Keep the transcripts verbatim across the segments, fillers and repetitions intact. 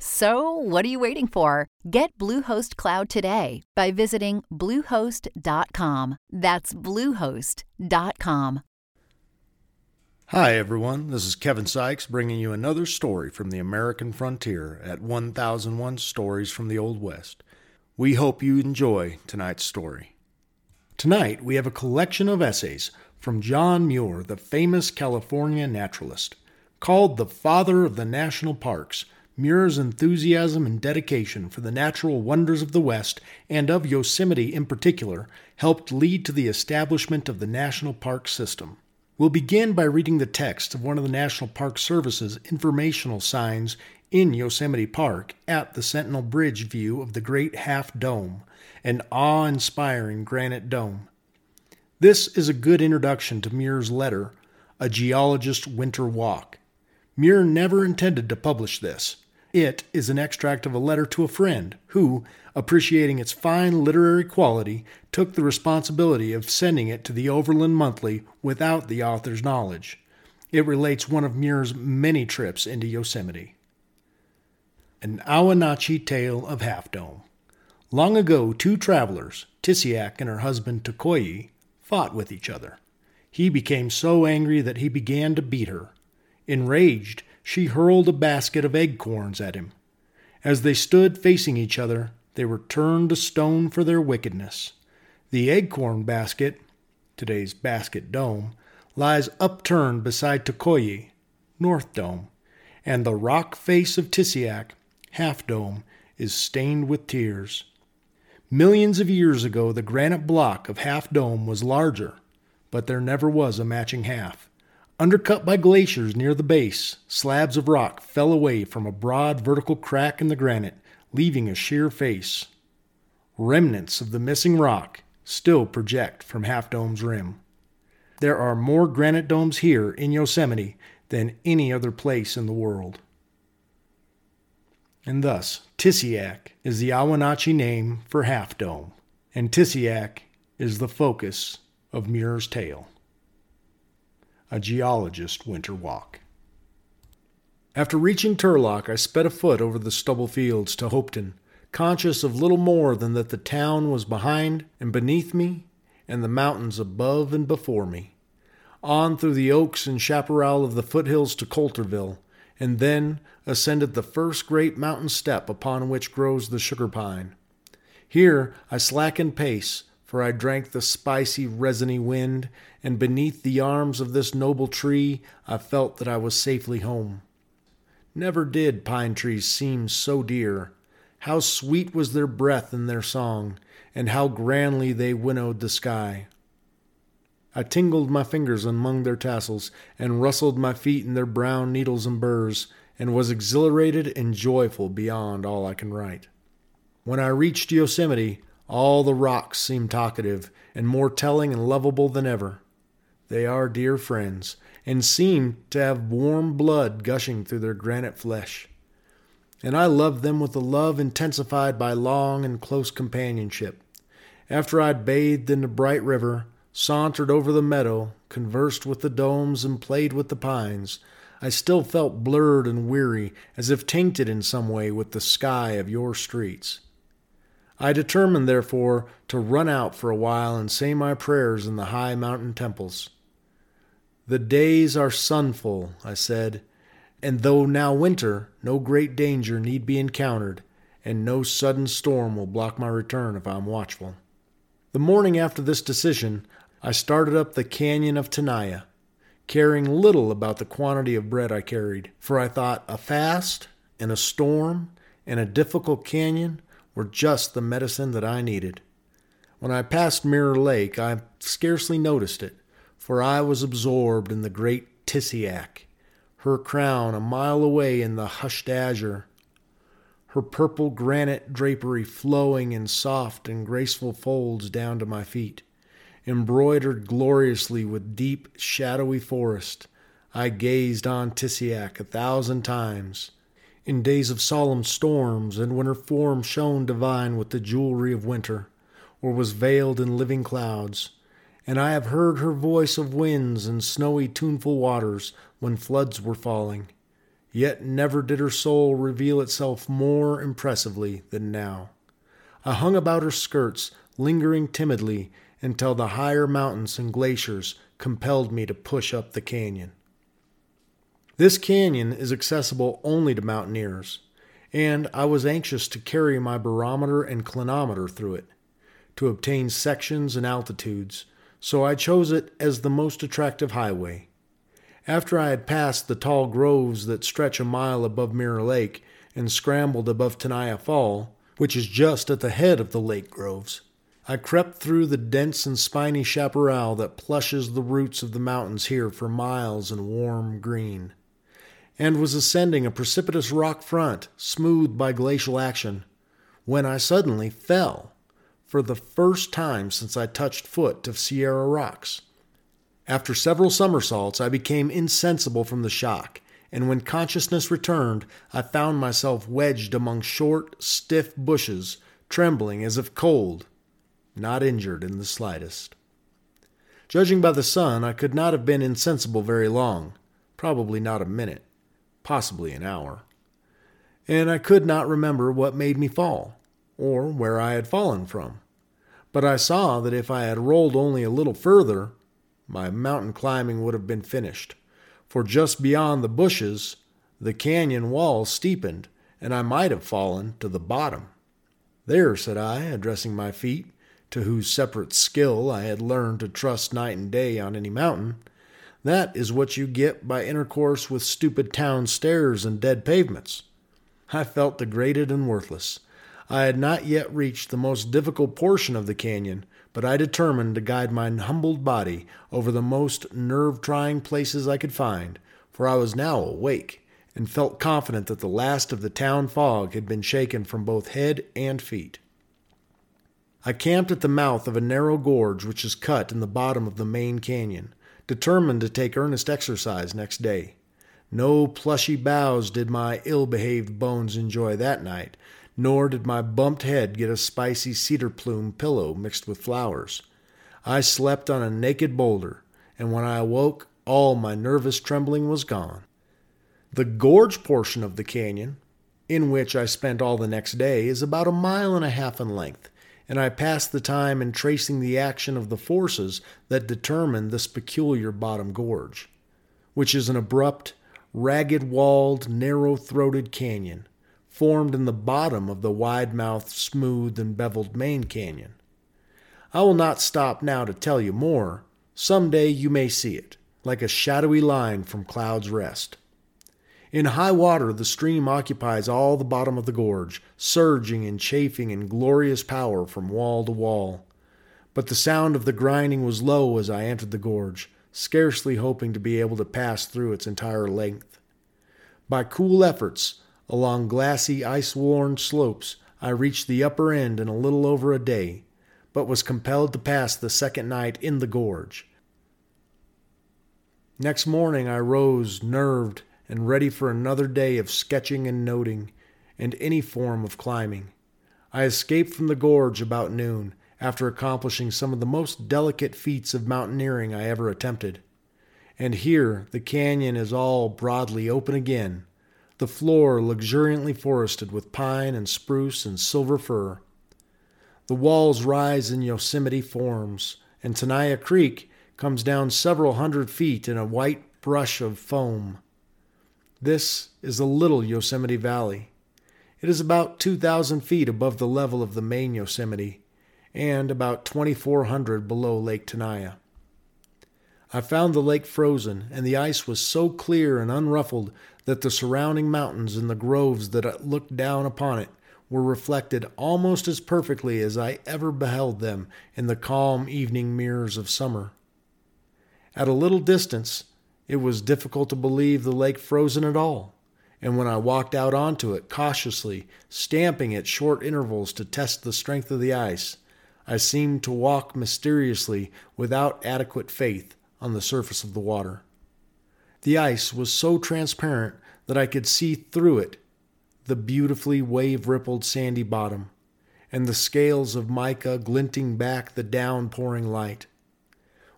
So, what are you waiting for? Get Bluehost Cloud today by visiting Bluehost dot com. That's Bluehost dot com. Hi, everyone. This is Kevin Sykes bringing you another story from the American frontier at one thousand one Stories from the Old West. We hope you enjoy tonight's story. Tonight, we have a collection of essays from John Muir, the famous California naturalist. Called the Father of the National Parks, Muir's enthusiasm and dedication for the natural wonders of the West, and of Yosemite in particular, helped lead to the establishment of the national park system. We'll begin by reading the text of one of the National Park Service's informational signs in Yosemite Park at the Sentinel Bridge view of the Great Half Dome, an awe-inspiring granite dome. This is a good introduction to Muir's letter, A Geologist's Winter Walk. Muir never intended to publish this. It is an extract of a letter to a friend who, appreciating its fine literary quality, took the responsibility of sending it to the Overland Monthly without the author's knowledge. It relates one of Muir's many trips into Yosemite. An Ahwahnechee Tale of Half Dome. Long ago, two travelers, Tissiac and her husband Tokoyi, fought with each other. He became so angry that he began to beat her. Enraged, she hurled a basket of acorns at him. As they stood facing each other, they were turned to stone for their wickedness. The acorn basket, today's basket dome, lies upturned beside Tokoyi, North Dome, and the rock face of Tissiac, Half Dome, is stained with tears. Millions of years ago, the granite block of Half Dome was larger, but there never was a matching half. Undercut by glaciers near the base, slabs of rock fell away from a broad vertical crack in the granite, leaving a sheer face. Remnants of the missing rock still project from Half Dome's rim. There are more granite domes here in Yosemite than any other place in the world. And thus, Tissiac is the Ahwahnechee name for Half Dome, and Tissiac is the focus of Muir's tale. A Geologist's Winter Walk. After reaching Turlock, I sped afoot over the stubble fields to Hopeton, conscious of little more than that the town was behind and beneath me, and the mountains above and before me. On through the oaks and chaparral of the foothills to Coulterville, and then ascended the first great mountain step upon which grows the sugar pine. Here I slackened pace, for I drank the spicy, resiny wind, and beneath the arms of this noble tree I felt that I was safely home. Never did pine trees seem so dear. How sweet was their breath and their song, and how grandly they winnowed the sky. I tingled my fingers among their tassels, and rustled my feet in their brown needles and burrs, and was exhilarated and joyful beyond all I can write. When I reached Yosemite, all the rocks seem talkative, and more telling and lovable than ever. They are dear friends, and seem to have warm blood gushing through their granite flesh. And I loved them with a love intensified by long and close companionship. After I had bathed in the bright river, sauntered over the meadow, conversed with the domes, and played with the pines, I still felt blurred and weary, as if tainted in some way with the sky of your streets. I determined, therefore, to run out for a while and say my prayers in the high mountain temples. The days are sunful, I said, and though now winter, no great danger need be encountered, and no sudden storm will block my return if I am watchful. The morning after this decision, I started up the canyon of Tenaya, caring little about the quantity of bread I carried, for I thought a fast and a storm and a difficult canyon were just the medicine that I needed. When I passed Mirror Lake, I scarcely noticed it, for I was absorbed in the great Tissiac, her crown a mile away in the hushed azure, her purple granite drapery flowing in soft and graceful folds down to my feet. Embroidered gloriously with deep, shadowy forest, I gazed on Tissiac a thousand times. In days of solemn storms, and when her form shone divine with the jewelry of winter, or was veiled in living clouds, and I have heard her voice of winds and snowy tuneful waters when floods were falling, yet never did her soul reveal itself more impressively than now. I hung about her skirts, lingering timidly, until the higher mountains and glaciers compelled me to push up the canyon. This canyon is accessible only to mountaineers, and I was anxious to carry my barometer and clinometer through it, to obtain sections and altitudes, so I chose it as the most attractive highway. After I had passed the tall groves that stretch a mile above Mirror Lake and scrambled above Tenaya Fall, which is just at the head of the lake groves, I crept through the dense and spiny chaparral that plushes the roots of the mountains here for miles in warm green, and was ascending a precipitous rock front, smoothed by glacial action, when I suddenly fell, for the first time since I touched foot to Sierra rocks. After several somersaults, I became insensible from the shock, and when consciousness returned, I found myself wedged among short, stiff bushes, trembling as if cold, not injured in the slightest. Judging by the sun, I could not have been insensible very long, probably not a minute, possibly an hour, and I could not remember what made me fall, or where I had fallen from, but I saw that if I had rolled only a little further, my mountain climbing would have been finished, for just beyond the bushes, the canyon wall steepened, and I might have fallen to the bottom. "There," said I, addressing my feet, to whose separate skill I had learned to trust night and day on any mountain, "that is what you get by intercourse with stupid town stairs and dead pavements." I felt degraded and worthless. I had not yet reached the most difficult portion of the canyon, but I determined to guide my humbled body over the most nerve-trying places I could find, for I was now awake, and felt confident that the last of the town fog had been shaken from both head and feet. I camped at the mouth of a narrow gorge which is cut in the bottom of the main canyon, determined to take earnest exercise next day. No plushy boughs did my ill-behaved bones enjoy that night, nor did my bumped head get a spicy cedar plume pillow mixed with flowers. I slept on a naked boulder, and when I awoke, all my nervous trembling was gone. The gorge portion of the canyon, in which I spent all the next day, is about a mile and a half in length, and I passed the time in tracing the action of the forces that determined this peculiar bottom gorge, which is an abrupt, ragged-walled, narrow-throated canyon, formed in the bottom of the wide-mouthed, smooth, and beveled main canyon. I will not stop now to tell you more. Some day you may see it, like a shadowy line from Clouds Rest. In high water, the stream occupies all the bottom of the gorge, surging and chafing in glorious power from wall to wall. But the sound of the grinding was low as I entered the gorge, scarcely hoping to be able to pass through its entire length. By cool efforts, along glassy, ice-worn slopes, I reached the upper end in a little over a day, but was compelled to pass the second night in the gorge. Next morning I rose, nerved and ready for another day of sketching and noting, and any form of climbing. I escaped from the gorge about noon, after accomplishing some of the most delicate feats of mountaineering I ever attempted. And here the canyon is all broadly open again, the floor luxuriantly forested with pine and spruce and silver fir. The walls rise in Yosemite forms, and Tenaya Creek comes down several hundred feet in a white brush of foam. This is the Little Yosemite Valley. It is about two thousand feet above the level of the main Yosemite, and about twenty-four hundred below Lake Tenaya. I found the lake frozen, and the ice was so clear and unruffled that the surrounding mountains and the groves that looked down upon it were reflected almost as perfectly as I ever beheld them in the calm evening mirrors of summer. At a little distance, it was difficult to believe the lake frozen at all, and when I walked out onto it cautiously, stamping at short intervals to test the strength of the ice, I seemed to walk mysteriously without adequate faith on the surface of the water. The ice was so transparent that I could see through it the beautifully wave-rippled sandy bottom, and the scales of mica glinting back the down-pouring light.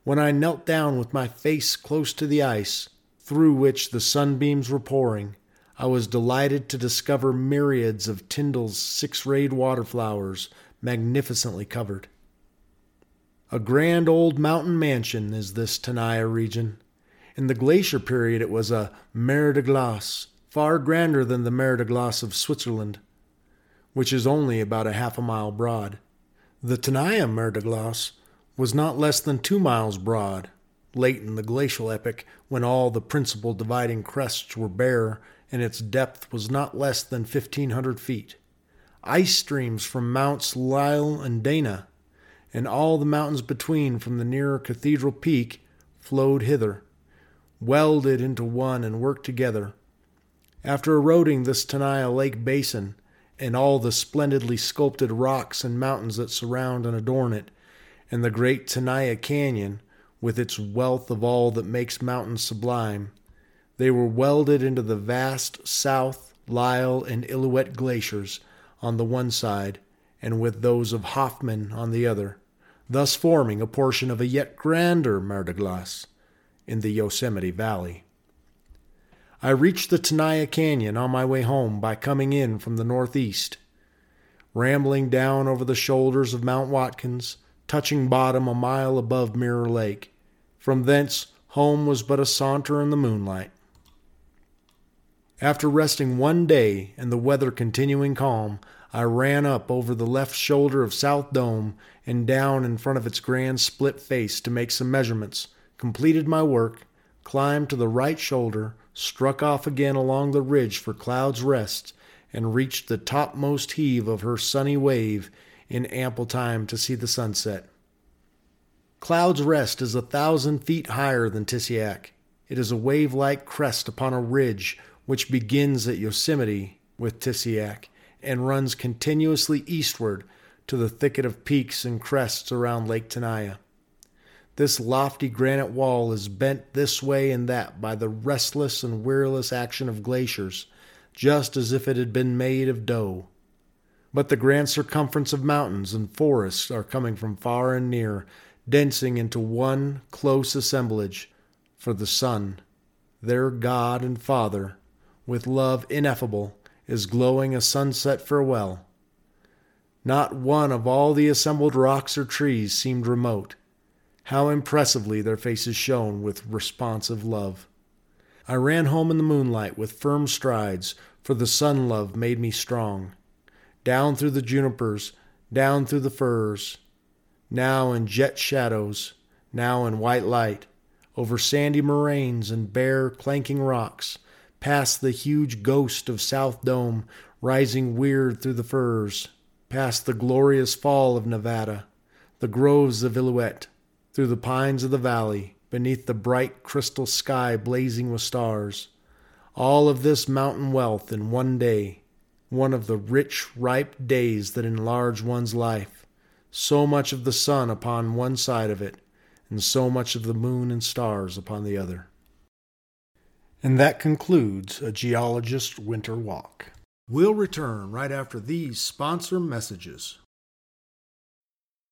When I knelt down with my face close to the ice, through which the sunbeams were pouring, I was delighted to discover myriads of Tyndall's six-rayed waterflowers magnificently covered. A grand old mountain mansion is this Tenaya region. In the glacier period it was a Mer de Glace, far grander than the Mer de Glace of Switzerland, which is only about a half a mile broad. The Tenaya Mer de Glace was not less than two miles broad, late in the glacial epoch, when all the principal dividing crests were bare, and its depth was not less than fifteen hundred feet. Ice streams from Mounts Lyell and Tenaya, and all the mountains between from the nearer Cathedral Peak, flowed hither, welded into one and worked together. After eroding this Tenaya Lake basin and all the splendidly sculpted rocks and mountains that surround and adorn it, and the great Tenaya Canyon, with its wealth of all that makes mountains sublime, they were welded into the vast South Lyle and Illilouette glaciers on the one side, and with those of Hoffman on the other, thus forming a portion of a yet grander Mer de Glace in the Yosemite Valley. I reached the Tenaya Canyon on my way home by coming in from the northeast, rambling down over the shoulders of Mount Watkins, touching bottom a mile above Mirror Lake. From thence, home was but a saunter in the moonlight. After resting one day and the weather continuing calm, I ran up over the left shoulder of South Dome and down in front of its grand split face to make some measurements, completed my work, climbed to the right shoulder, struck off again along the ridge for Clouds Rest, and reached the topmost heave of her sunny wave in ample time to see the sunset. Clouds Rest is a thousand feet higher than Tissiac. It is a wave-like crest upon a ridge which begins at Yosemite with Tissiac and runs continuously eastward to the thicket of peaks and crests around Lake Tenaya. This lofty granite wall is bent this way and that by the restless and weariless action of glaciers, just as if it had been made of dough. But the grand circumference of mountains and forests are coming from far and near, densing into one close assemblage, for the sun, their God and Father, with love ineffable, is glowing a sunset farewell. Not one of all the assembled rocks or trees seemed remote. How impressively their faces shone with responsive love. I ran home in the moonlight with firm strides, for the sun-love made me strong. Down through the junipers, down through the firs, now in jet shadows, now in white light, over sandy moraines and bare, clanking rocks, past the huge ghost of South Dome rising weird through the firs, past the glorious fall of Nevada, the groves of Illilouette, through the pines of the valley, beneath the bright crystal sky blazing with stars. All of this mountain wealth in one day, one of the rich, ripe days that enlarge one's life, so much of the sun upon one side of it, and so much of the moon and stars upon the other. And that concludes A Geologist's Winter Walk. We'll return right after these sponsor messages.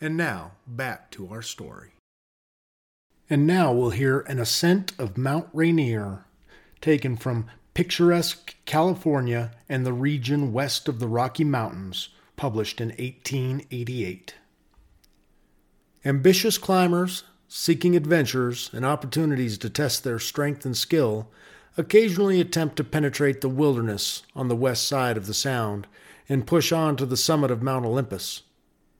And now, back to our story. And now we'll hear an ascent of Mount Rainier, taken from Picturesque California and the Region West of the Rocky Mountains, published in eighteen eighty-eight. Ambitious climbers, seeking adventures and opportunities to test their strength and skill, occasionally attempt to penetrate the wilderness on the west side of the Sound and push on to the summit of Mount Olympus.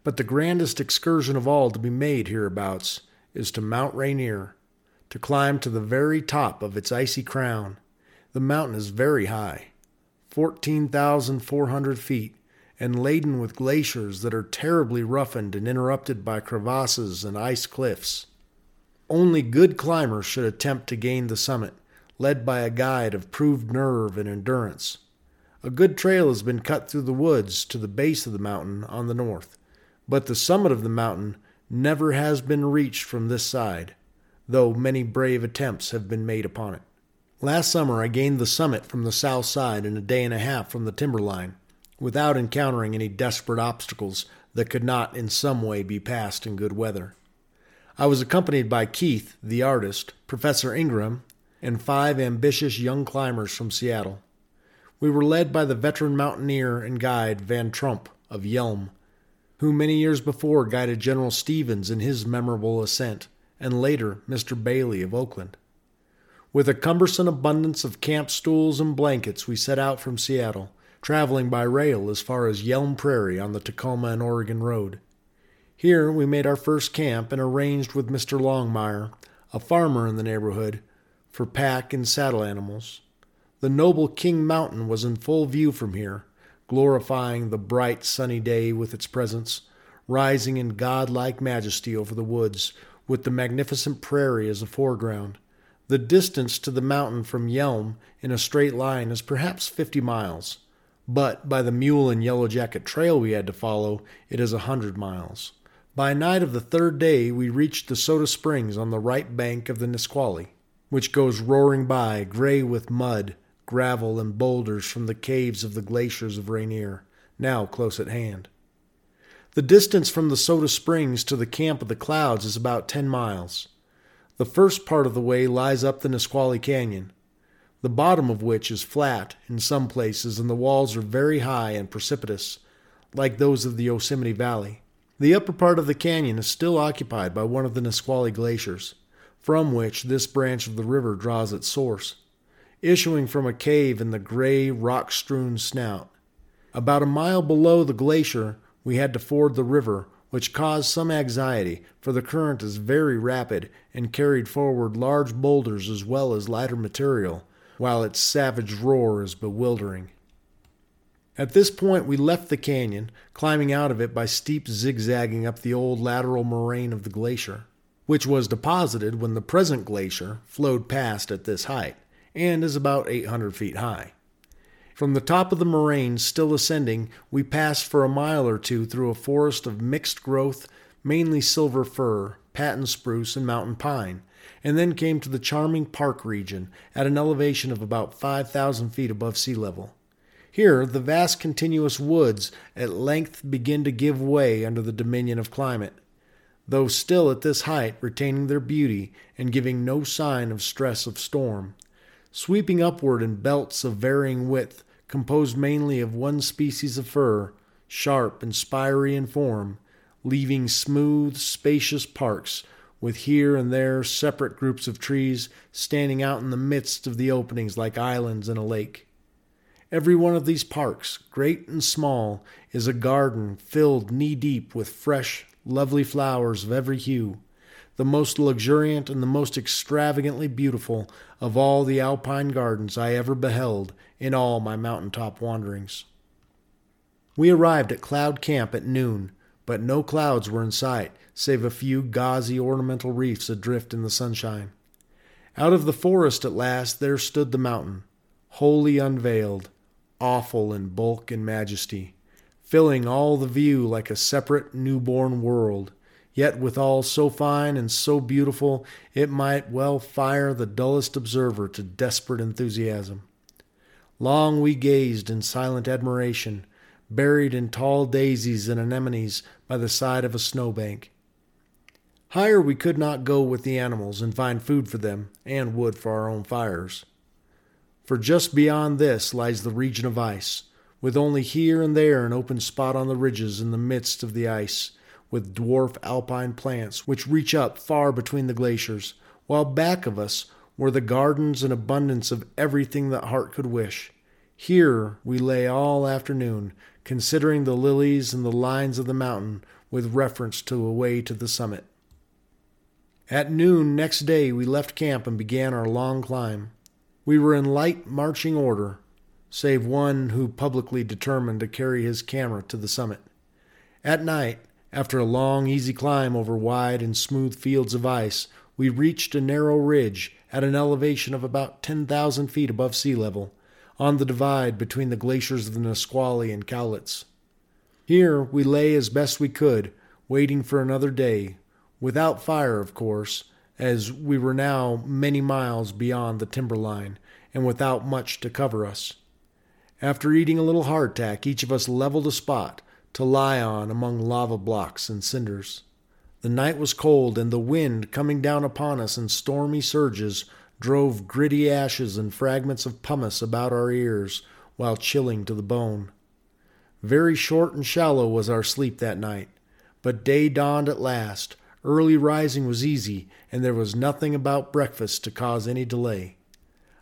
But the grandest excursion of all to be made hereabouts is to Mount Rainier, to climb to the very top of its icy crown. The mountain is very high, fourteen thousand four hundred feet, and laden with glaciers that are terribly roughened and interrupted by crevasses and ice cliffs. Only good climbers should attempt to gain the summit, led by a guide of proved nerve and endurance. A good trail has been cut through the woods to the base of the mountain on the north, but the summit of the mountain never has been reached from this side, though many brave attempts have been made upon it. Last summer, I gained the summit from the south side in a day and a half from the timberline, without encountering any desperate obstacles that could not in some way be passed in good weather. I was accompanied by Keith, the artist, Professor Ingram, and five ambitious young climbers from Seattle. We were led by the veteran mountaineer and guide Van Trump of Yelm, who many years before guided General Stevens in his memorable ascent, and later Mister Bailey of Oakland. With a cumbersome abundance of camp stools and blankets, we set out from Seattle, traveling by rail as far as Yelm Prairie on the Tacoma and Oregon Road. Here we made our first camp and arranged with Mister Longmire, a farmer in the neighborhood, for pack and saddle animals. The noble King Mountain was in full view from here, glorifying the bright sunny day with its presence, rising in godlike majesty over the woods, with the magnificent prairie as a foreground. The distance to the mountain from Yelm in a straight line is perhaps fifty miles, but by the mule and yellow jacket trail we had to follow, it is one hundred miles. By night of the third day, we reached the Soda Springs on the right bank of the Nisqually, which goes roaring by, gray with mud, gravel, and boulders from the caves of the glaciers of Rainier, now close at hand. The distance from the Soda Springs to the camp of the Clouds is about ten miles. The first part of the way lies up the Nisqually Canyon, the bottom of which is flat in some places, and the walls are very high and precipitous, like those of the Yosemite Valley. The upper part of the canyon is still occupied by one of the Nisqually glaciers, from which this branch of the river draws its source, issuing from a cave in the gray, rock-strewn snout. About a mile below the glacier, we had to ford the river, which caused some anxiety, for the current is very rapid and carried forward large boulders as well as lighter material, while its savage roar is bewildering. At this point we left the canyon, climbing out of it by steep zigzagging up the old lateral moraine of the glacier, which was deposited when the present glacier flowed past at this height, and is about eight hundred feet high. From the top of the moraine, still ascending, we passed for a mile or two through a forest of mixed growth, mainly silver fir, patent spruce, and mountain pine, and then came to the charming park region at an elevation of about five thousand feet above sea level. Here, the vast continuous woods at length begin to give way under the dominion of climate, though still at this height retaining their beauty and giving no sign of stress of storm, sweeping upward in belts of varying width, composed mainly of one species of fir, sharp and spiry in form, leaving smooth, spacious parks, with here and there separate groups of trees standing out in the midst of the openings like islands in a lake. Every one of these parks, great and small, is a garden filled knee-deep with fresh, lovely flowers of every hue, the most luxuriant and the most extravagantly beautiful of all the alpine gardens I ever beheld in all my mountaintop wanderings. We arrived at Cloud Camp at noon, but no clouds were in sight, save a few gauzy ornamental reefs adrift in the sunshine. Out of the forest at last there stood the mountain, wholly unveiled, awful in bulk and majesty, filling all the view like a separate newborn world, yet withal so fine and so beautiful it might well fire the dullest observer to desperate enthusiasm. Long we gazed in silent admiration, buried in tall daisies and anemones by the side of a snowbank. Higher we could not go with the animals and find food for them and wood for our own fires. For just beyond this lies the region of ice, with only here and there an open spot on the ridges in the midst of the ice, with dwarf alpine plants which reach up far between the glaciers, while back of us were the gardens and abundance of everything that heart could wish. Here we lay all afternoon, considering the lilies and the lines of the mountain with reference to a way to the summit. At noon next day we left camp and began our long climb. We were in light marching order, save one who publicly determined to carry his camera to the summit. At night, after a long, easy climb over wide and smooth fields of ice, we reached a narrow ridge at an elevation of about ten thousand feet above sea level, on the divide between the glaciers of the Nisqually and Cowlitz. Here we lay as best we could, waiting for another day, without fire, of course, as we were now many miles beyond the timber line, and without much to cover us. After eating a little hardtack, each of us leveled a spot to lie on among lava blocks and cinders. The night was cold, and the wind coming down upon us in stormy surges drove gritty ashes and fragments of pumice about our ears while chilling to the bone. Very short and shallow was our sleep that night, but day dawned at last. Early rising was easy, and there was nothing about breakfast to cause any delay.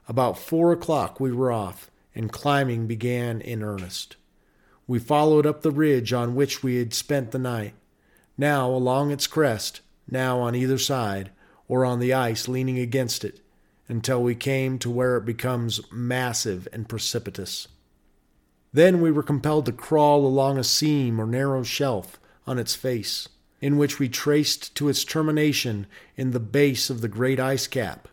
About four o'clock we were off, and climbing began in earnest. We followed up the ridge on which we had spent the night, now along its crest, now on either side, or on the ice leaning against it, until we came to where it becomes massive and precipitous. Then we were compelled to crawl along a seam or narrow shelf on its face, in which we traced to its termination in the base of the great ice cap.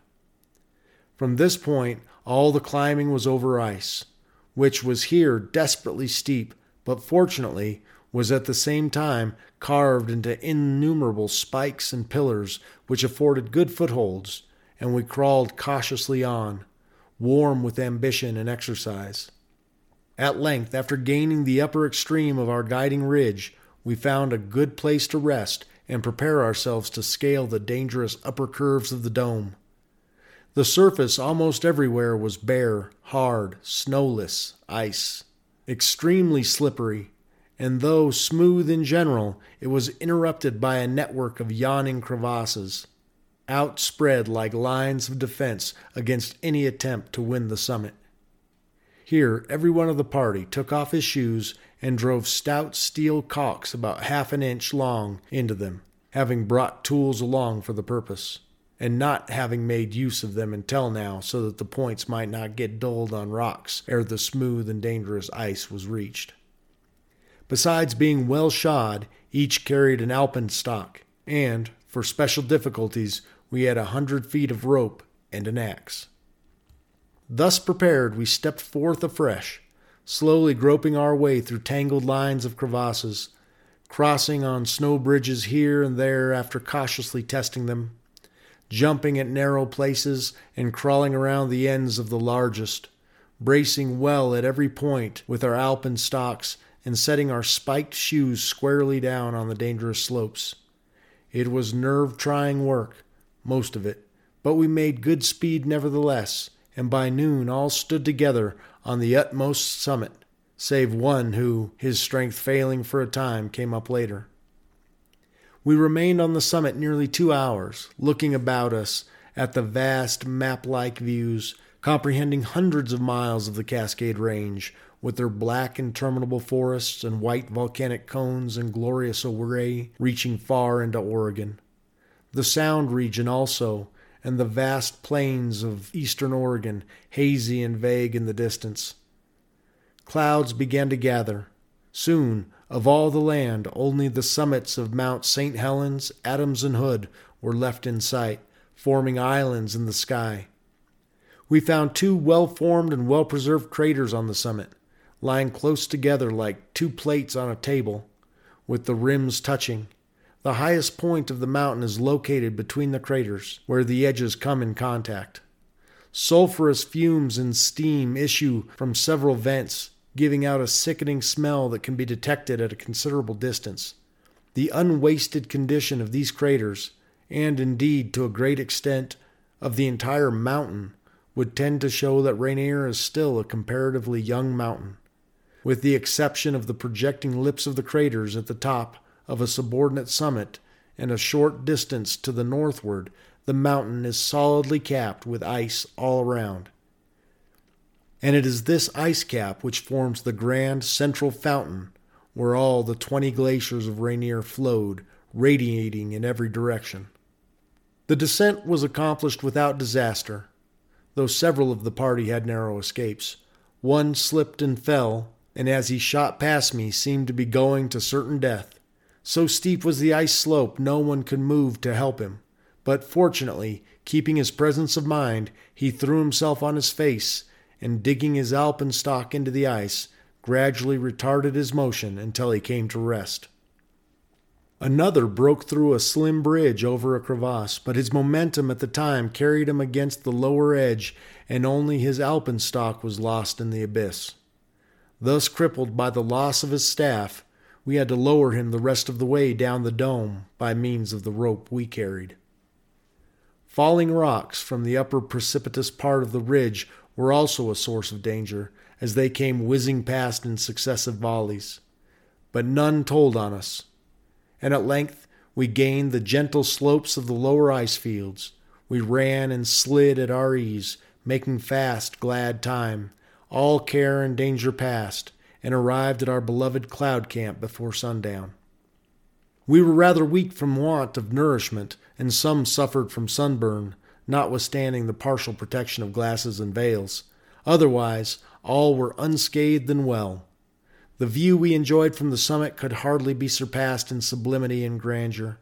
From this point, all the climbing was over ice, which was here desperately steep, but fortunately was at the same time carved into innumerable spikes and pillars which afforded good footholds, and we crawled cautiously on, warm with ambition and exercise. At length, after gaining the upper extreme of our guiding ridge, we found a good place to rest and prepare ourselves to scale the dangerous upper curves of the dome. The surface almost everywhere was bare, hard, snowless ice, extremely slippery, and though smooth in general, it was interrupted by a network of yawning crevasses, outspread like lines of defense against any attempt to win the summit. Here, every one of the party took off his shoes and drove stout steel caulks about half an inch long into them, having brought tools along for the purpose, and not having made use of them until now so that the points might not get dulled on rocks ere the smooth and dangerous ice was reached. Besides being well shod, each carried an alpenstock, and, for special difficulties, we had a hundred feet of rope and an axe. Thus prepared, we stepped forth afresh, slowly groping our way through tangled lines of crevasses, crossing on snow bridges here and there after cautiously testing them, jumping at narrow places and crawling around the ends of the largest, bracing well at every point with our alpenstocks and setting our spiked shoes squarely down on the dangerous slopes. It was nerve-trying work, most of it, but we made good speed nevertheless, and by noon all stood together on the utmost summit, save one who, his strength failing for a time, came up later. We remained on the summit nearly two hours, looking about us at the vast map-like views, comprehending hundreds of miles of the Cascade Range, with their black interminable forests and white volcanic cones in glorious array reaching far into Oregon. The Sound region also, and the vast plains of eastern Oregon, hazy and vague in the distance. Clouds began to gather. Soon, of all the land, only the summits of Mount Saint Helens, Adams, and Hood were left in sight, forming islands in the sky. We found two well-formed and well-preserved craters on the summit, lying close together like two plates on a table, with the rims touching. The highest point of the mountain is located between the craters, where the edges come in contact. Sulphurous fumes and steam issue from several vents, giving out a sickening smell that can be detected at a considerable distance. The unwasted condition of these craters, and indeed to a great extent of the entire mountain, would tend to show that Rainier is still a comparatively young mountain, with the exception of the projecting lips of the craters at the top of a subordinate summit and a short distance to the northward. The mountain is solidly capped with ice all around, and it is this ice cap which forms the grand central fountain where all the twenty glaciers of Rainier flowed, radiating in every direction. The descent was accomplished without disaster, though several of the party had narrow escapes. One slipped and fell, and as he shot past me seemed to be going to certain death. So steep was the ice slope no one could move to help him, but fortunately, keeping his presence of mind, he threw himself on his face, and digging his alpenstock into the ice, gradually retarded his motion until he came to rest. Another broke through a slim bridge over a crevasse, but his momentum at the time carried him against the lower edge, and only his alpenstock was lost in the abyss. Thus crippled by the loss of his staff, we had to lower him the rest of the way down the dome by means of the rope we carried. Falling rocks from the upper precipitous part of the ridge were also a source of danger, as they came whizzing past in successive volleys. But none told on us, and at length we gained the gentle slopes of the lower ice fields. We ran and slid at our ease, making fast, glad time, all care and danger past, and arrived at our beloved cloud camp before sundown. We were rather weak from want of nourishment, and some suffered from sunburn, notwithstanding the partial protection of glasses and veils. Otherwise, all were unscathed and well. The view we enjoyed from the summit could hardly be surpassed in sublimity and grandeur.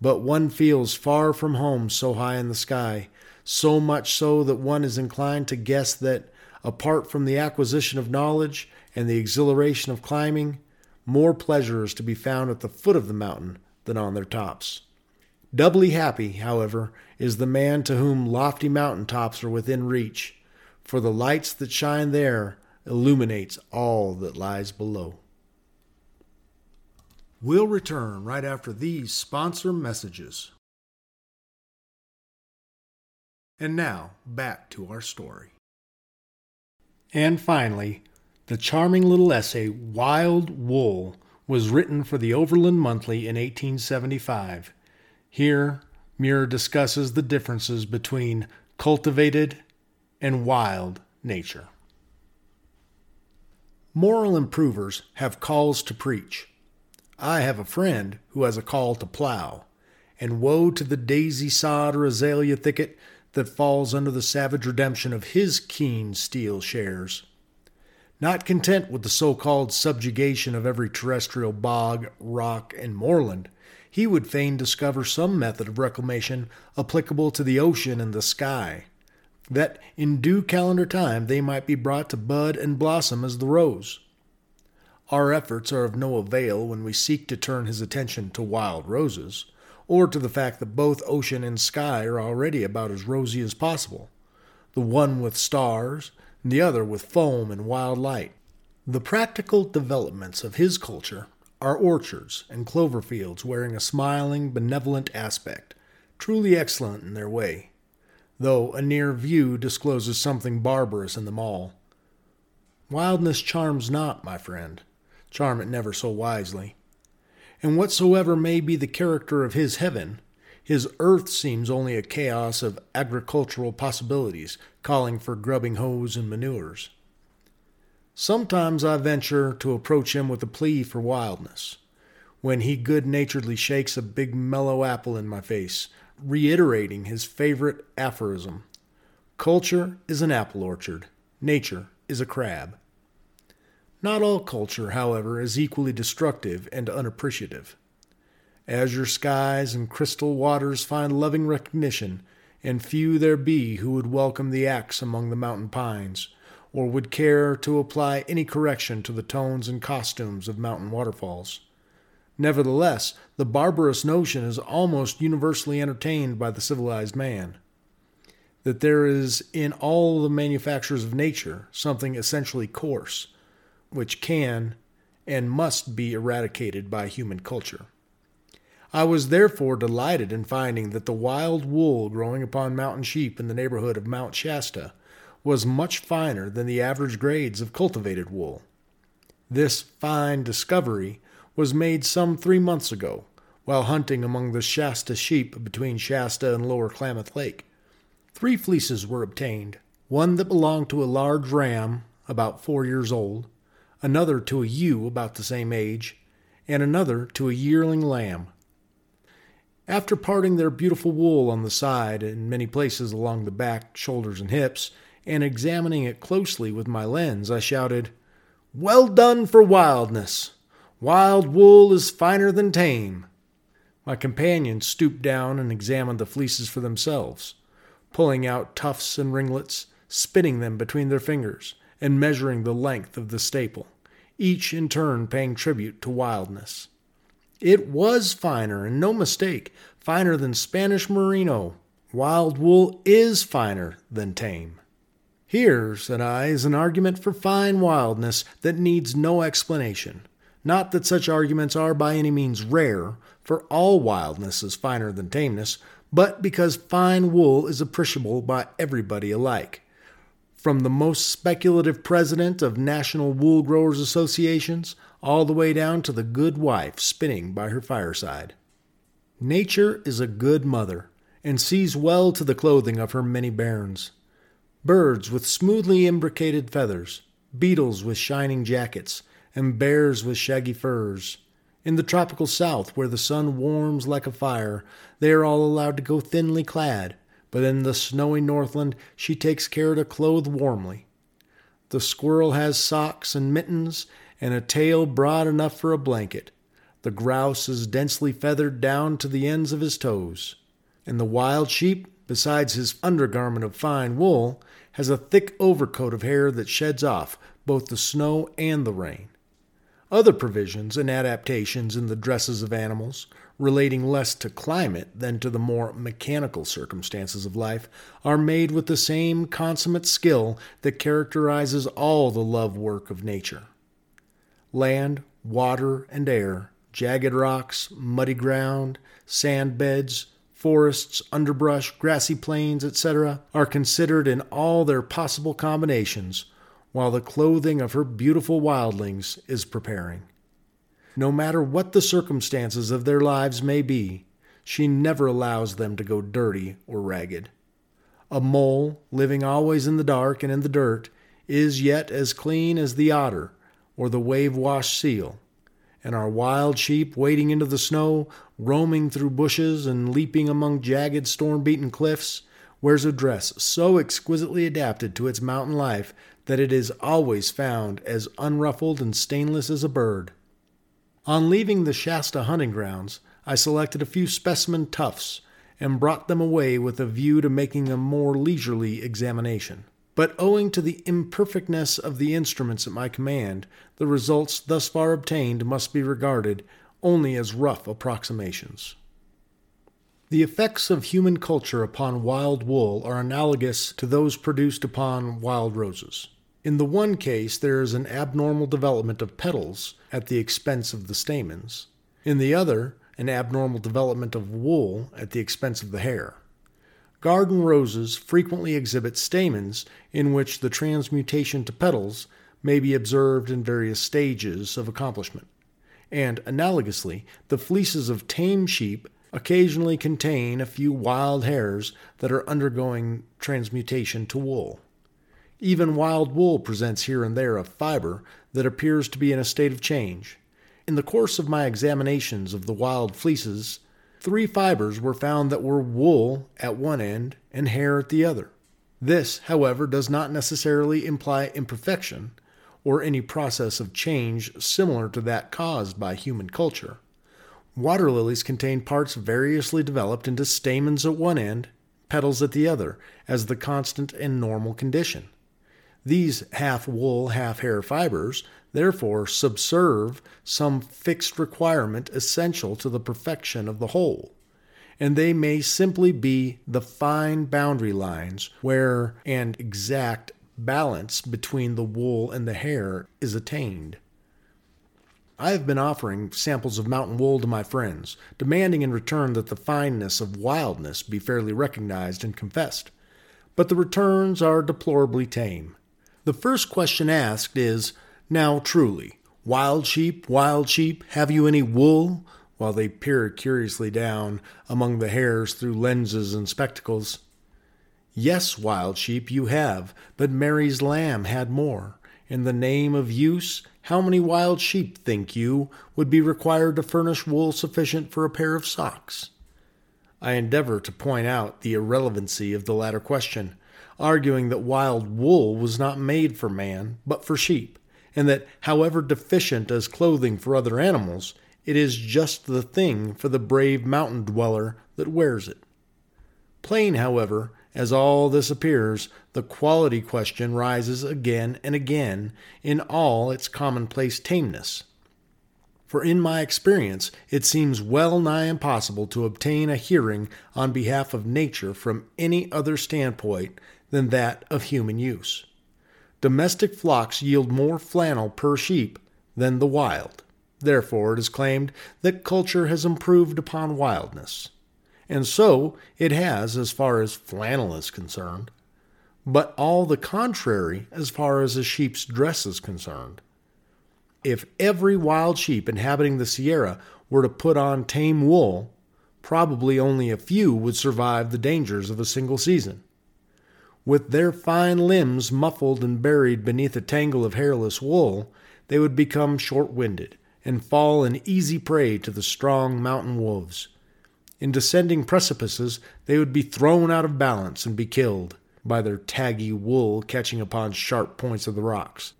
But one feels far from home so high in the sky, so much so that one is inclined to guess that, apart from the acquisition of knowledge and the exhilaration of climbing, more pleasure is to be found at the foot of the mountain than on their tops. Doubly happy, however, is the man to whom lofty mountain tops are within reach, for the lights that shine there illuminates all that lies below. We'll return right after these sponsor messages. And now, back to our story. And finally, the charming little essay, Wild Wool, was written for the Overland Monthly in eighteen seventy-five. Here, Muir discusses the differences between cultivated and wild nature. Moral improvers have calls to preach. I have a friend who has a call to plow, and woe to the daisy sod or azalea thicket that falls under the savage redemption of his keen steel shares. Not content with the so-called subjugation of every terrestrial bog, rock, and moorland, he would fain discover some method of reclamation applicable to the ocean and the sky, that in due calendar time they might be brought to bud and blossom as the rose. Our efforts are of no avail when we seek to turn his attention to wild roses, or to the fact that both ocean and sky are already about as rosy as possible, the one with stars, and the other with foam and wild light. The practical developments of his culture are orchards and clover fields wearing a smiling, benevolent aspect, truly excellent in their way, though a near view discloses something barbarous in them all. Wildness charms not, my friend, charm it never so wisely. And whatsoever may be the character of his heaven, his earth seems only a chaos of agricultural possibilities, calling for grubbing hoes and manures. Sometimes I venture to approach him with a plea for wildness, when he good-naturedly shakes a big mellow apple in my face, reiterating his favorite aphorism, "Culture is an apple orchard, nature is a crab." Not all culture, however, is equally destructive and unappreciative. Azure skies and crystal waters find loving recognition, and few there be who would welcome the axe among the mountain pines, or would care to apply any correction to the tones and costumes of mountain waterfalls. Nevertheless, the barbarous notion is almost universally entertained by the civilized man, that there is in all the manufactures of nature something essentially coarse, which can and must be eradicated by human culture. I was therefore delighted in finding that the wild wool growing upon mountain sheep in the neighborhood of Mount Shasta was much finer than the average grades of cultivated wool. This fine discovery was made some three months ago while hunting among the Shasta sheep between Shasta and Lower Klamath Lake. Three fleeces were obtained, one that belonged to a large ram about four years old, another to a ewe about the same age, and another to a yearling lamb. After parting their beautiful wool on the side and many places along the back, shoulders, and hips, and examining it closely with my lens, I shouted, "Well done for wildness! Wild wool is finer than tame." My companions stooped down and examined the fleeces for themselves, pulling out tufts and ringlets, spinning them between their fingers, and measuring the length of the staple, each in turn paying tribute to wildness. It was finer, and no mistake, finer than Spanish merino. Wild wool is finer than tame. Here, said I, is an argument for fine wildness that needs no explanation. Not that such arguments are by any means rare, for all wildness is finer than tameness, but because fine wool is appreciable by everybody alike. From the most speculative president of National Wool Growers Associations, all the way down to the good wife spinning by her fireside. Nature is a good mother, and sees well to the clothing of her many bairns. Birds with smoothly imbricated feathers, beetles with shining jackets, and bears with shaggy furs. In the tropical south, where the sun warms like a fire, they are all allowed to go thinly clad, but in the snowy northland she takes care to clothe warmly. The squirrel has socks and mittens, and a tail broad enough for a blanket. The grouse is densely feathered down to the ends of his toes. And the wild sheep, besides his undergarment of fine wool, has a thick overcoat of hair that sheds off both the snow and the rain. Other provisions and adaptations in the dresses of animals, relating less to climate than to the more mechanical circumstances of life, are made with the same consummate skill that characterizes all the love work of nature. Land, water, and air, jagged rocks, muddy ground, sand beds, forests, underbrush, grassy plains, et cetera, are considered in all their possible combinations, while the clothing of her beautiful wildlings is preparing. No matter what the circumstances of their lives may be, she never allows them to go dirty or ragged. A mole, living always in the dark and in the dirt, is yet as clean as the otter or the wave-washed seal, and our wild sheep wading into the snow, roaming through bushes and leaping among jagged storm-beaten cliffs, wears a dress so exquisitely adapted to its mountain life that it is always found as unruffled and stainless as a bird. On leaving the Shasta hunting grounds, I selected a few specimen tufts and brought them away with a view to making a more leisurely examination. But owing to the imperfectness of the instruments at my command, the results thus far obtained must be regarded only as rough approximations. The effects of human culture upon wild wool are analogous to those produced upon wild roses. In the one case, there is an abnormal development of petals at the expense of the stamens. In the other, an abnormal development of wool at the expense of the hair. Garden roses frequently exhibit stamens in which the transmutation to petals may be observed in various stages of accomplishment. And analogously, the fleeces of tame sheep occasionally contain a few wild hairs that are undergoing transmutation to wool. Even wild wool presents here and there a fiber that appears to be in a state of change. In the course of my examinations of the wild fleeces, three fibers were found that were wool at one end and hair at the other. This, however, does not necessarily imply imperfection or any process of change similar to that caused by human culture. Water lilies contain parts variously developed into stamens at one end, petals at the other, as the constant and normal condition. These half-wool, half-hair fibers, therefore, subserve some fixed requirement essential to the perfection of the whole, and they may simply be the fine boundary lines where an exact balance between the wool and the hair is attained. I have been offering samples of mountain wool to my friends, demanding in return that the fineness of wildness be fairly recognized and confessed. But the returns are deplorably tame. The first question asked is, now truly, wild sheep, wild sheep, have you any wool? While they peer curiously down among the hairs through lenses and spectacles. Yes, wild sheep, you have, but Mary's lamb had more. In the name of use, how many wild sheep, think you, would be required to furnish wool sufficient for a pair of socks? I endeavor to point out the irrelevancy of the latter question, arguing that wild wool was not made for man, but for sheep, and that, however deficient as clothing for other animals, it is just the thing for the brave mountain dweller that wears it. Plain, however, as all this appears, the quality question rises again and again in all its commonplace tameness. For in my experience, it seems well nigh impossible to obtain a hearing on behalf of nature from any other standpoint than that of human use. Domestic flocks yield more flannel per sheep than the wild. Therefore, it is claimed that culture has improved upon wildness. And so it has as far as flannel is concerned, but all the contrary as far as a sheep's dress is concerned. If every wild sheep inhabiting the Sierra were to put on tame wool, probably only a few would survive the dangers of a single season. With their fine limbs muffled and buried beneath a tangle of hairless wool, they would become short-winded and fall an easy prey to the strong mountain wolves. In descending precipices, they would be thrown out of balance and be killed by their taggy wool catching upon sharp points of the rocks.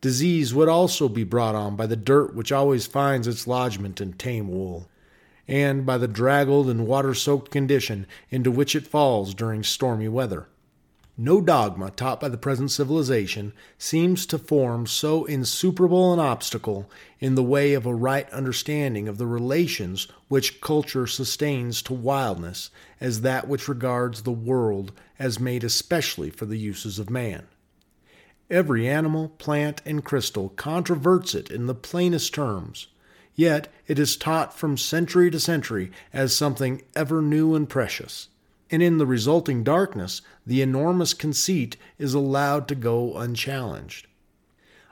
Disease would also be brought on by the dirt which always finds its lodgment in tame wool, and by the draggled and water-soaked condition into which it falls during stormy weather. No dogma taught by the present civilization seems to form so insuperable an obstacle in the way of a right understanding of the relations which culture sustains to wildness as that which regards the world as made especially for the uses of man. Every animal, plant, and crystal controverts it in the plainest terms, yet it is taught from century to century as something ever new and precious. And in the resulting darkness, the enormous conceit is allowed to go unchallenged.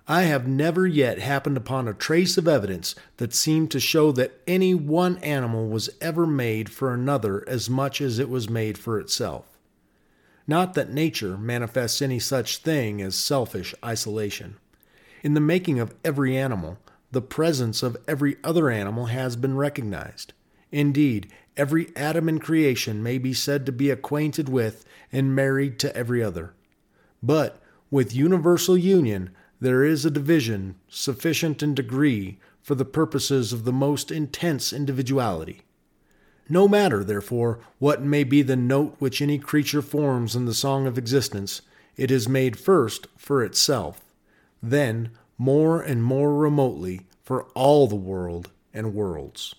I have never yet happened upon a trace of evidence that seemed to show that any one animal was ever made for another as much as it was made for itself. Not that nature manifests any such thing as selfish isolation. In the making of every animal, the presence of every other animal has been recognized. Indeed, every atom in creation may be said to be acquainted with and married to every other. But with universal union there is a division sufficient in degree for the purposes of the most intense individuality. No matter, therefore, what may be the note which any creature forms in the song of existence, it is made first for itself, then more and more remotely for all the world and worlds.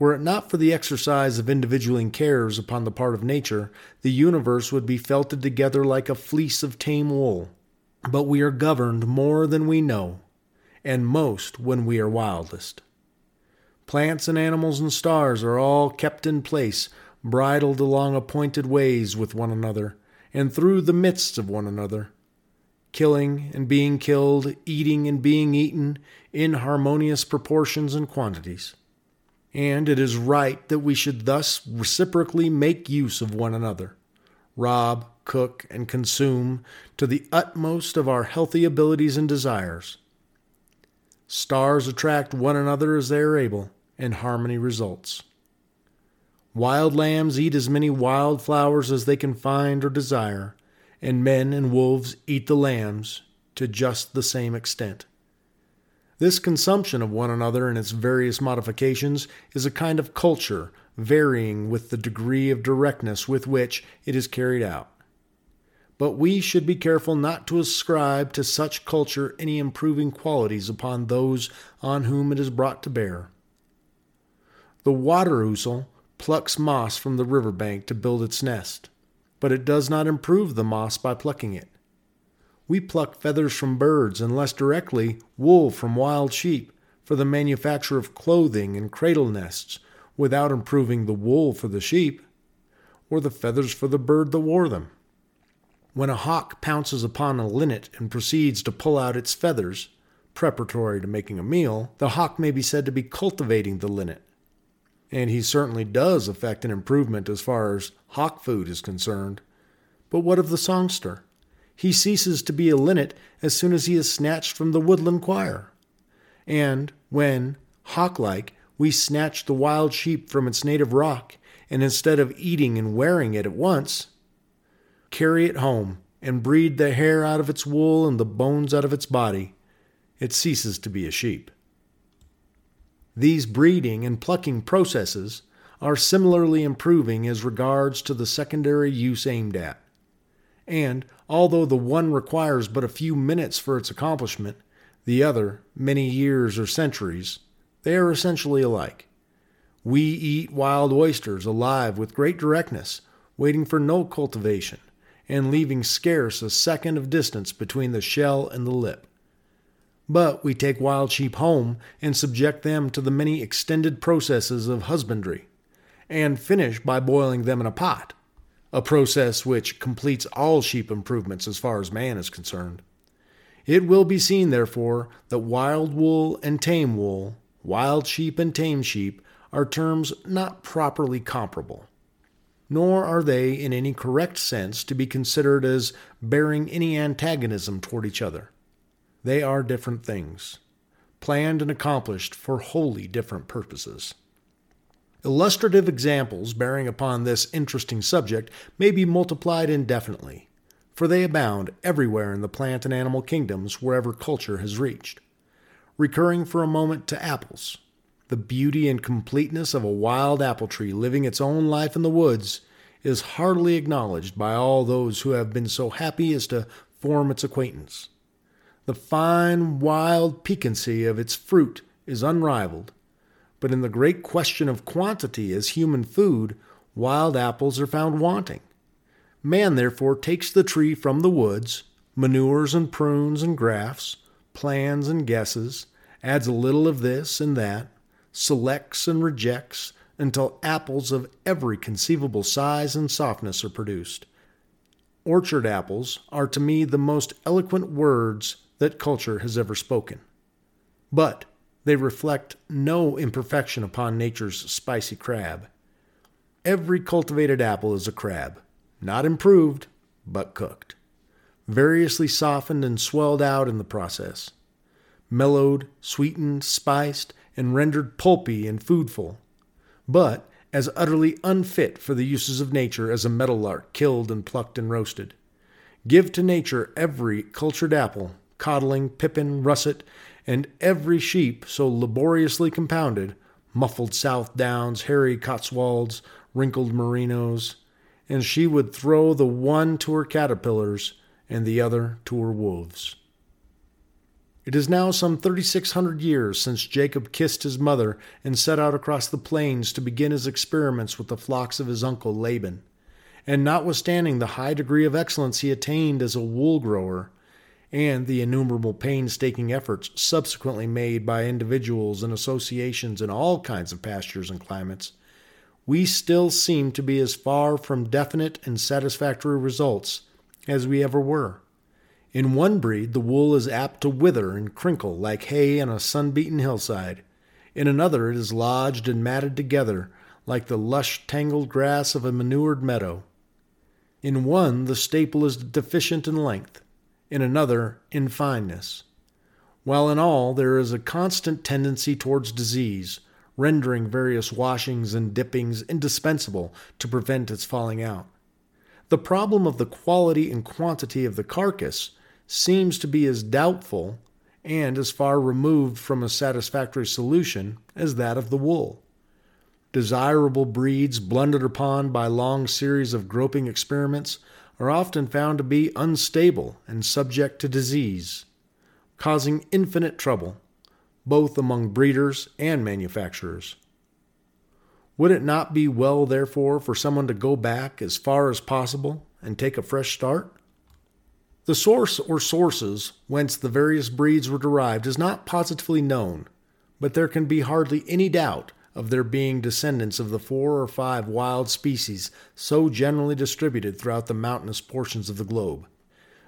Were it not for the exercise of individualing cares upon the part of nature, the universe would be felted together like a fleece of tame wool. But we are governed more than we know, and most when we are wildest. Plants and animals and stars are all kept in place, bridled along appointed ways with one another, and through the midst of one another. Killing and being killed, eating and being eaten, in harmonious proportions and quantities. And it is right that we should thus reciprocally make use of one another, rob, cook, and consume to the utmost of our healthy abilities and desires. Stars attract one another as they are able, and harmony results. Wild lambs eat as many wild flowers as they can find or desire, and men and wolves eat the lambs to just the same extent. This consumption of one another in its various modifications is a kind of culture, varying with the degree of directness with which it is carried out. But we should be careful not to ascribe to such culture any improving qualities upon those on whom it is brought to bear. The water ouzel plucks moss from the river bank to build its nest, but it does not improve the moss by plucking it. We pluck feathers from birds, and less directly, wool from wild sheep, for the manufacture of clothing and cradle nests, without improving the wool for the sheep, or the feathers for the bird that wore them. When a hawk pounces upon a linnet and proceeds to pull out its feathers, preparatory to making a meal, the hawk may be said to be cultivating the linnet. And he certainly does effect an improvement as far as hawk food is concerned. But what of the songster? He ceases to be a linnet as soon as he is snatched from the woodland choir. And when, hawk-like, we snatch the wild sheep from its native rock, and instead of eating and wearing it at once, carry it home and breed the hair out of its wool and the bones out of its body, it ceases to be a sheep. These breeding and plucking processes are similarly improving as regards to the secondary use aimed at. And, although the one requires but a few minutes for its accomplishment, the other many years or centuries, they are essentially alike. We eat wild oysters alive with great directness, waiting for no cultivation, and leaving scarce a second of distance between the shell and the lip. But we take wild sheep home and subject them to the many extended processes of husbandry, and finish by boiling them in a pot, a process which completes all sheep improvements as far as man is concerned. It will be seen, therefore, that wild wool and tame wool, wild sheep and tame sheep, are terms not properly comparable, nor are they in any correct sense to be considered as bearing any antagonism toward each other. They are different things, planned and accomplished for wholly different purposes. Illustrative examples bearing upon this interesting subject may be multiplied indefinitely, for they abound everywhere in the plant and animal kingdoms wherever culture has reached. Recurring for a moment to apples, the beauty and completeness of a wild apple tree living its own life in the woods is heartily acknowledged by all those who have been so happy as to form its acquaintance. The fine, wild piquancy of its fruit is unrivaled, but in the great question of quantity as human food, wild apples are found wanting. Man, therefore, takes the tree from the woods, manures and prunes and grafts, plans and guesses, adds a little of this and that, selects and rejects, until apples of every conceivable size and softness are produced. Orchard apples are to me the most eloquent words that culture has ever spoken. But they reflect no imperfection upon nature's spicy crab. Every cultivated apple is a crab, not improved, but cooked, variously softened and swelled out in the process, mellowed, sweetened, spiced, and rendered pulpy and foodful, but as utterly unfit for the uses of nature as a meadowlark killed and plucked and roasted. Give to nature every cultured apple, coddling, pippin, russet, and every sheep so laboriously compounded, muffled South Downs, hairy Cotswolds, wrinkled Merinos, and she would throw the one to her caterpillars and the other to her wolves. It is now some thirty-six hundred years since Jacob kissed his mother and set out across the plains to begin his experiments with the flocks of his uncle Laban, and notwithstanding the high degree of excellence he attained as a wool grower, and the innumerable painstaking efforts subsequently made by individuals and associations in all kinds of pastures and climates, we still seem to be as far from definite and satisfactory results as we ever were. In one breed, the wool is apt to wither and crinkle like hay on a sun-beaten hillside. In another, it is lodged and matted together like the lush, tangled grass of a manured meadow. In one, the staple is deficient in length, in another in fineness, while in all there is a constant tendency towards disease, rendering various washings and dippings indispensable to prevent its falling out. The problem of the quality and quantity of the carcass seems to be as doubtful and as far removed from a satisfactory solution as that of the wool. Desirable breeds blundered upon by long series of groping experiments are often found to be unstable and subject to disease, causing infinite trouble, both among breeders and manufacturers. Would it not be well, therefore, for someone to go back as far as possible and take a fresh start? The source or sources whence the various breeds were derived is not positively known, but there can be hardly any doubt of their being descendants of the four or five wild species so generally distributed throughout the mountainous portions of the globe.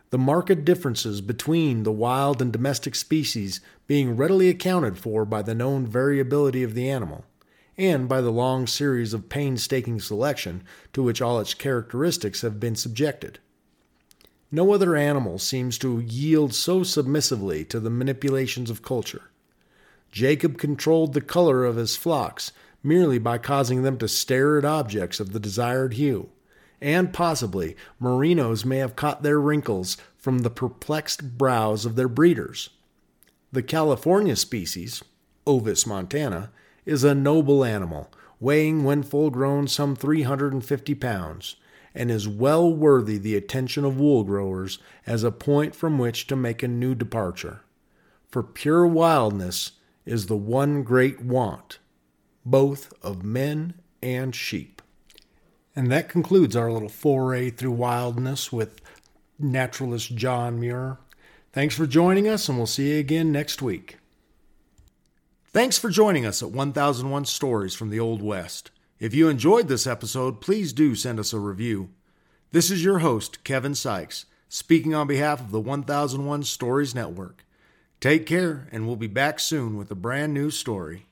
The marked differences between the wild and domestic species being readily accounted for by the known variability of the animal, and by the long series of painstaking selection to which all its characteristics have been subjected. No other animal seems to yield so submissively to the manipulations of culture. Jacob controlled the color of his flocks merely by causing them to stare at objects of the desired hue, and possibly Merinos may have caught their wrinkles from the perplexed brows of their breeders. The California species, Ovis montana, is a noble animal, weighing when full-grown some three hundred fifty pounds, and is well worthy the attention of wool growers as a point from which to make a new departure. For pure wildness is the one great want, both of men and sheep. And that concludes our little foray through wildness with naturalist John Muir. Thanks for joining us, and we'll see you again next week. Thanks for joining us at one thousand one Stories from the Old West. If you enjoyed this episode, please do send us a review. This is your host, Kevin Sykes, speaking on behalf of the one thousand one Stories Network. Take care, and we'll be back soon with a brand new story.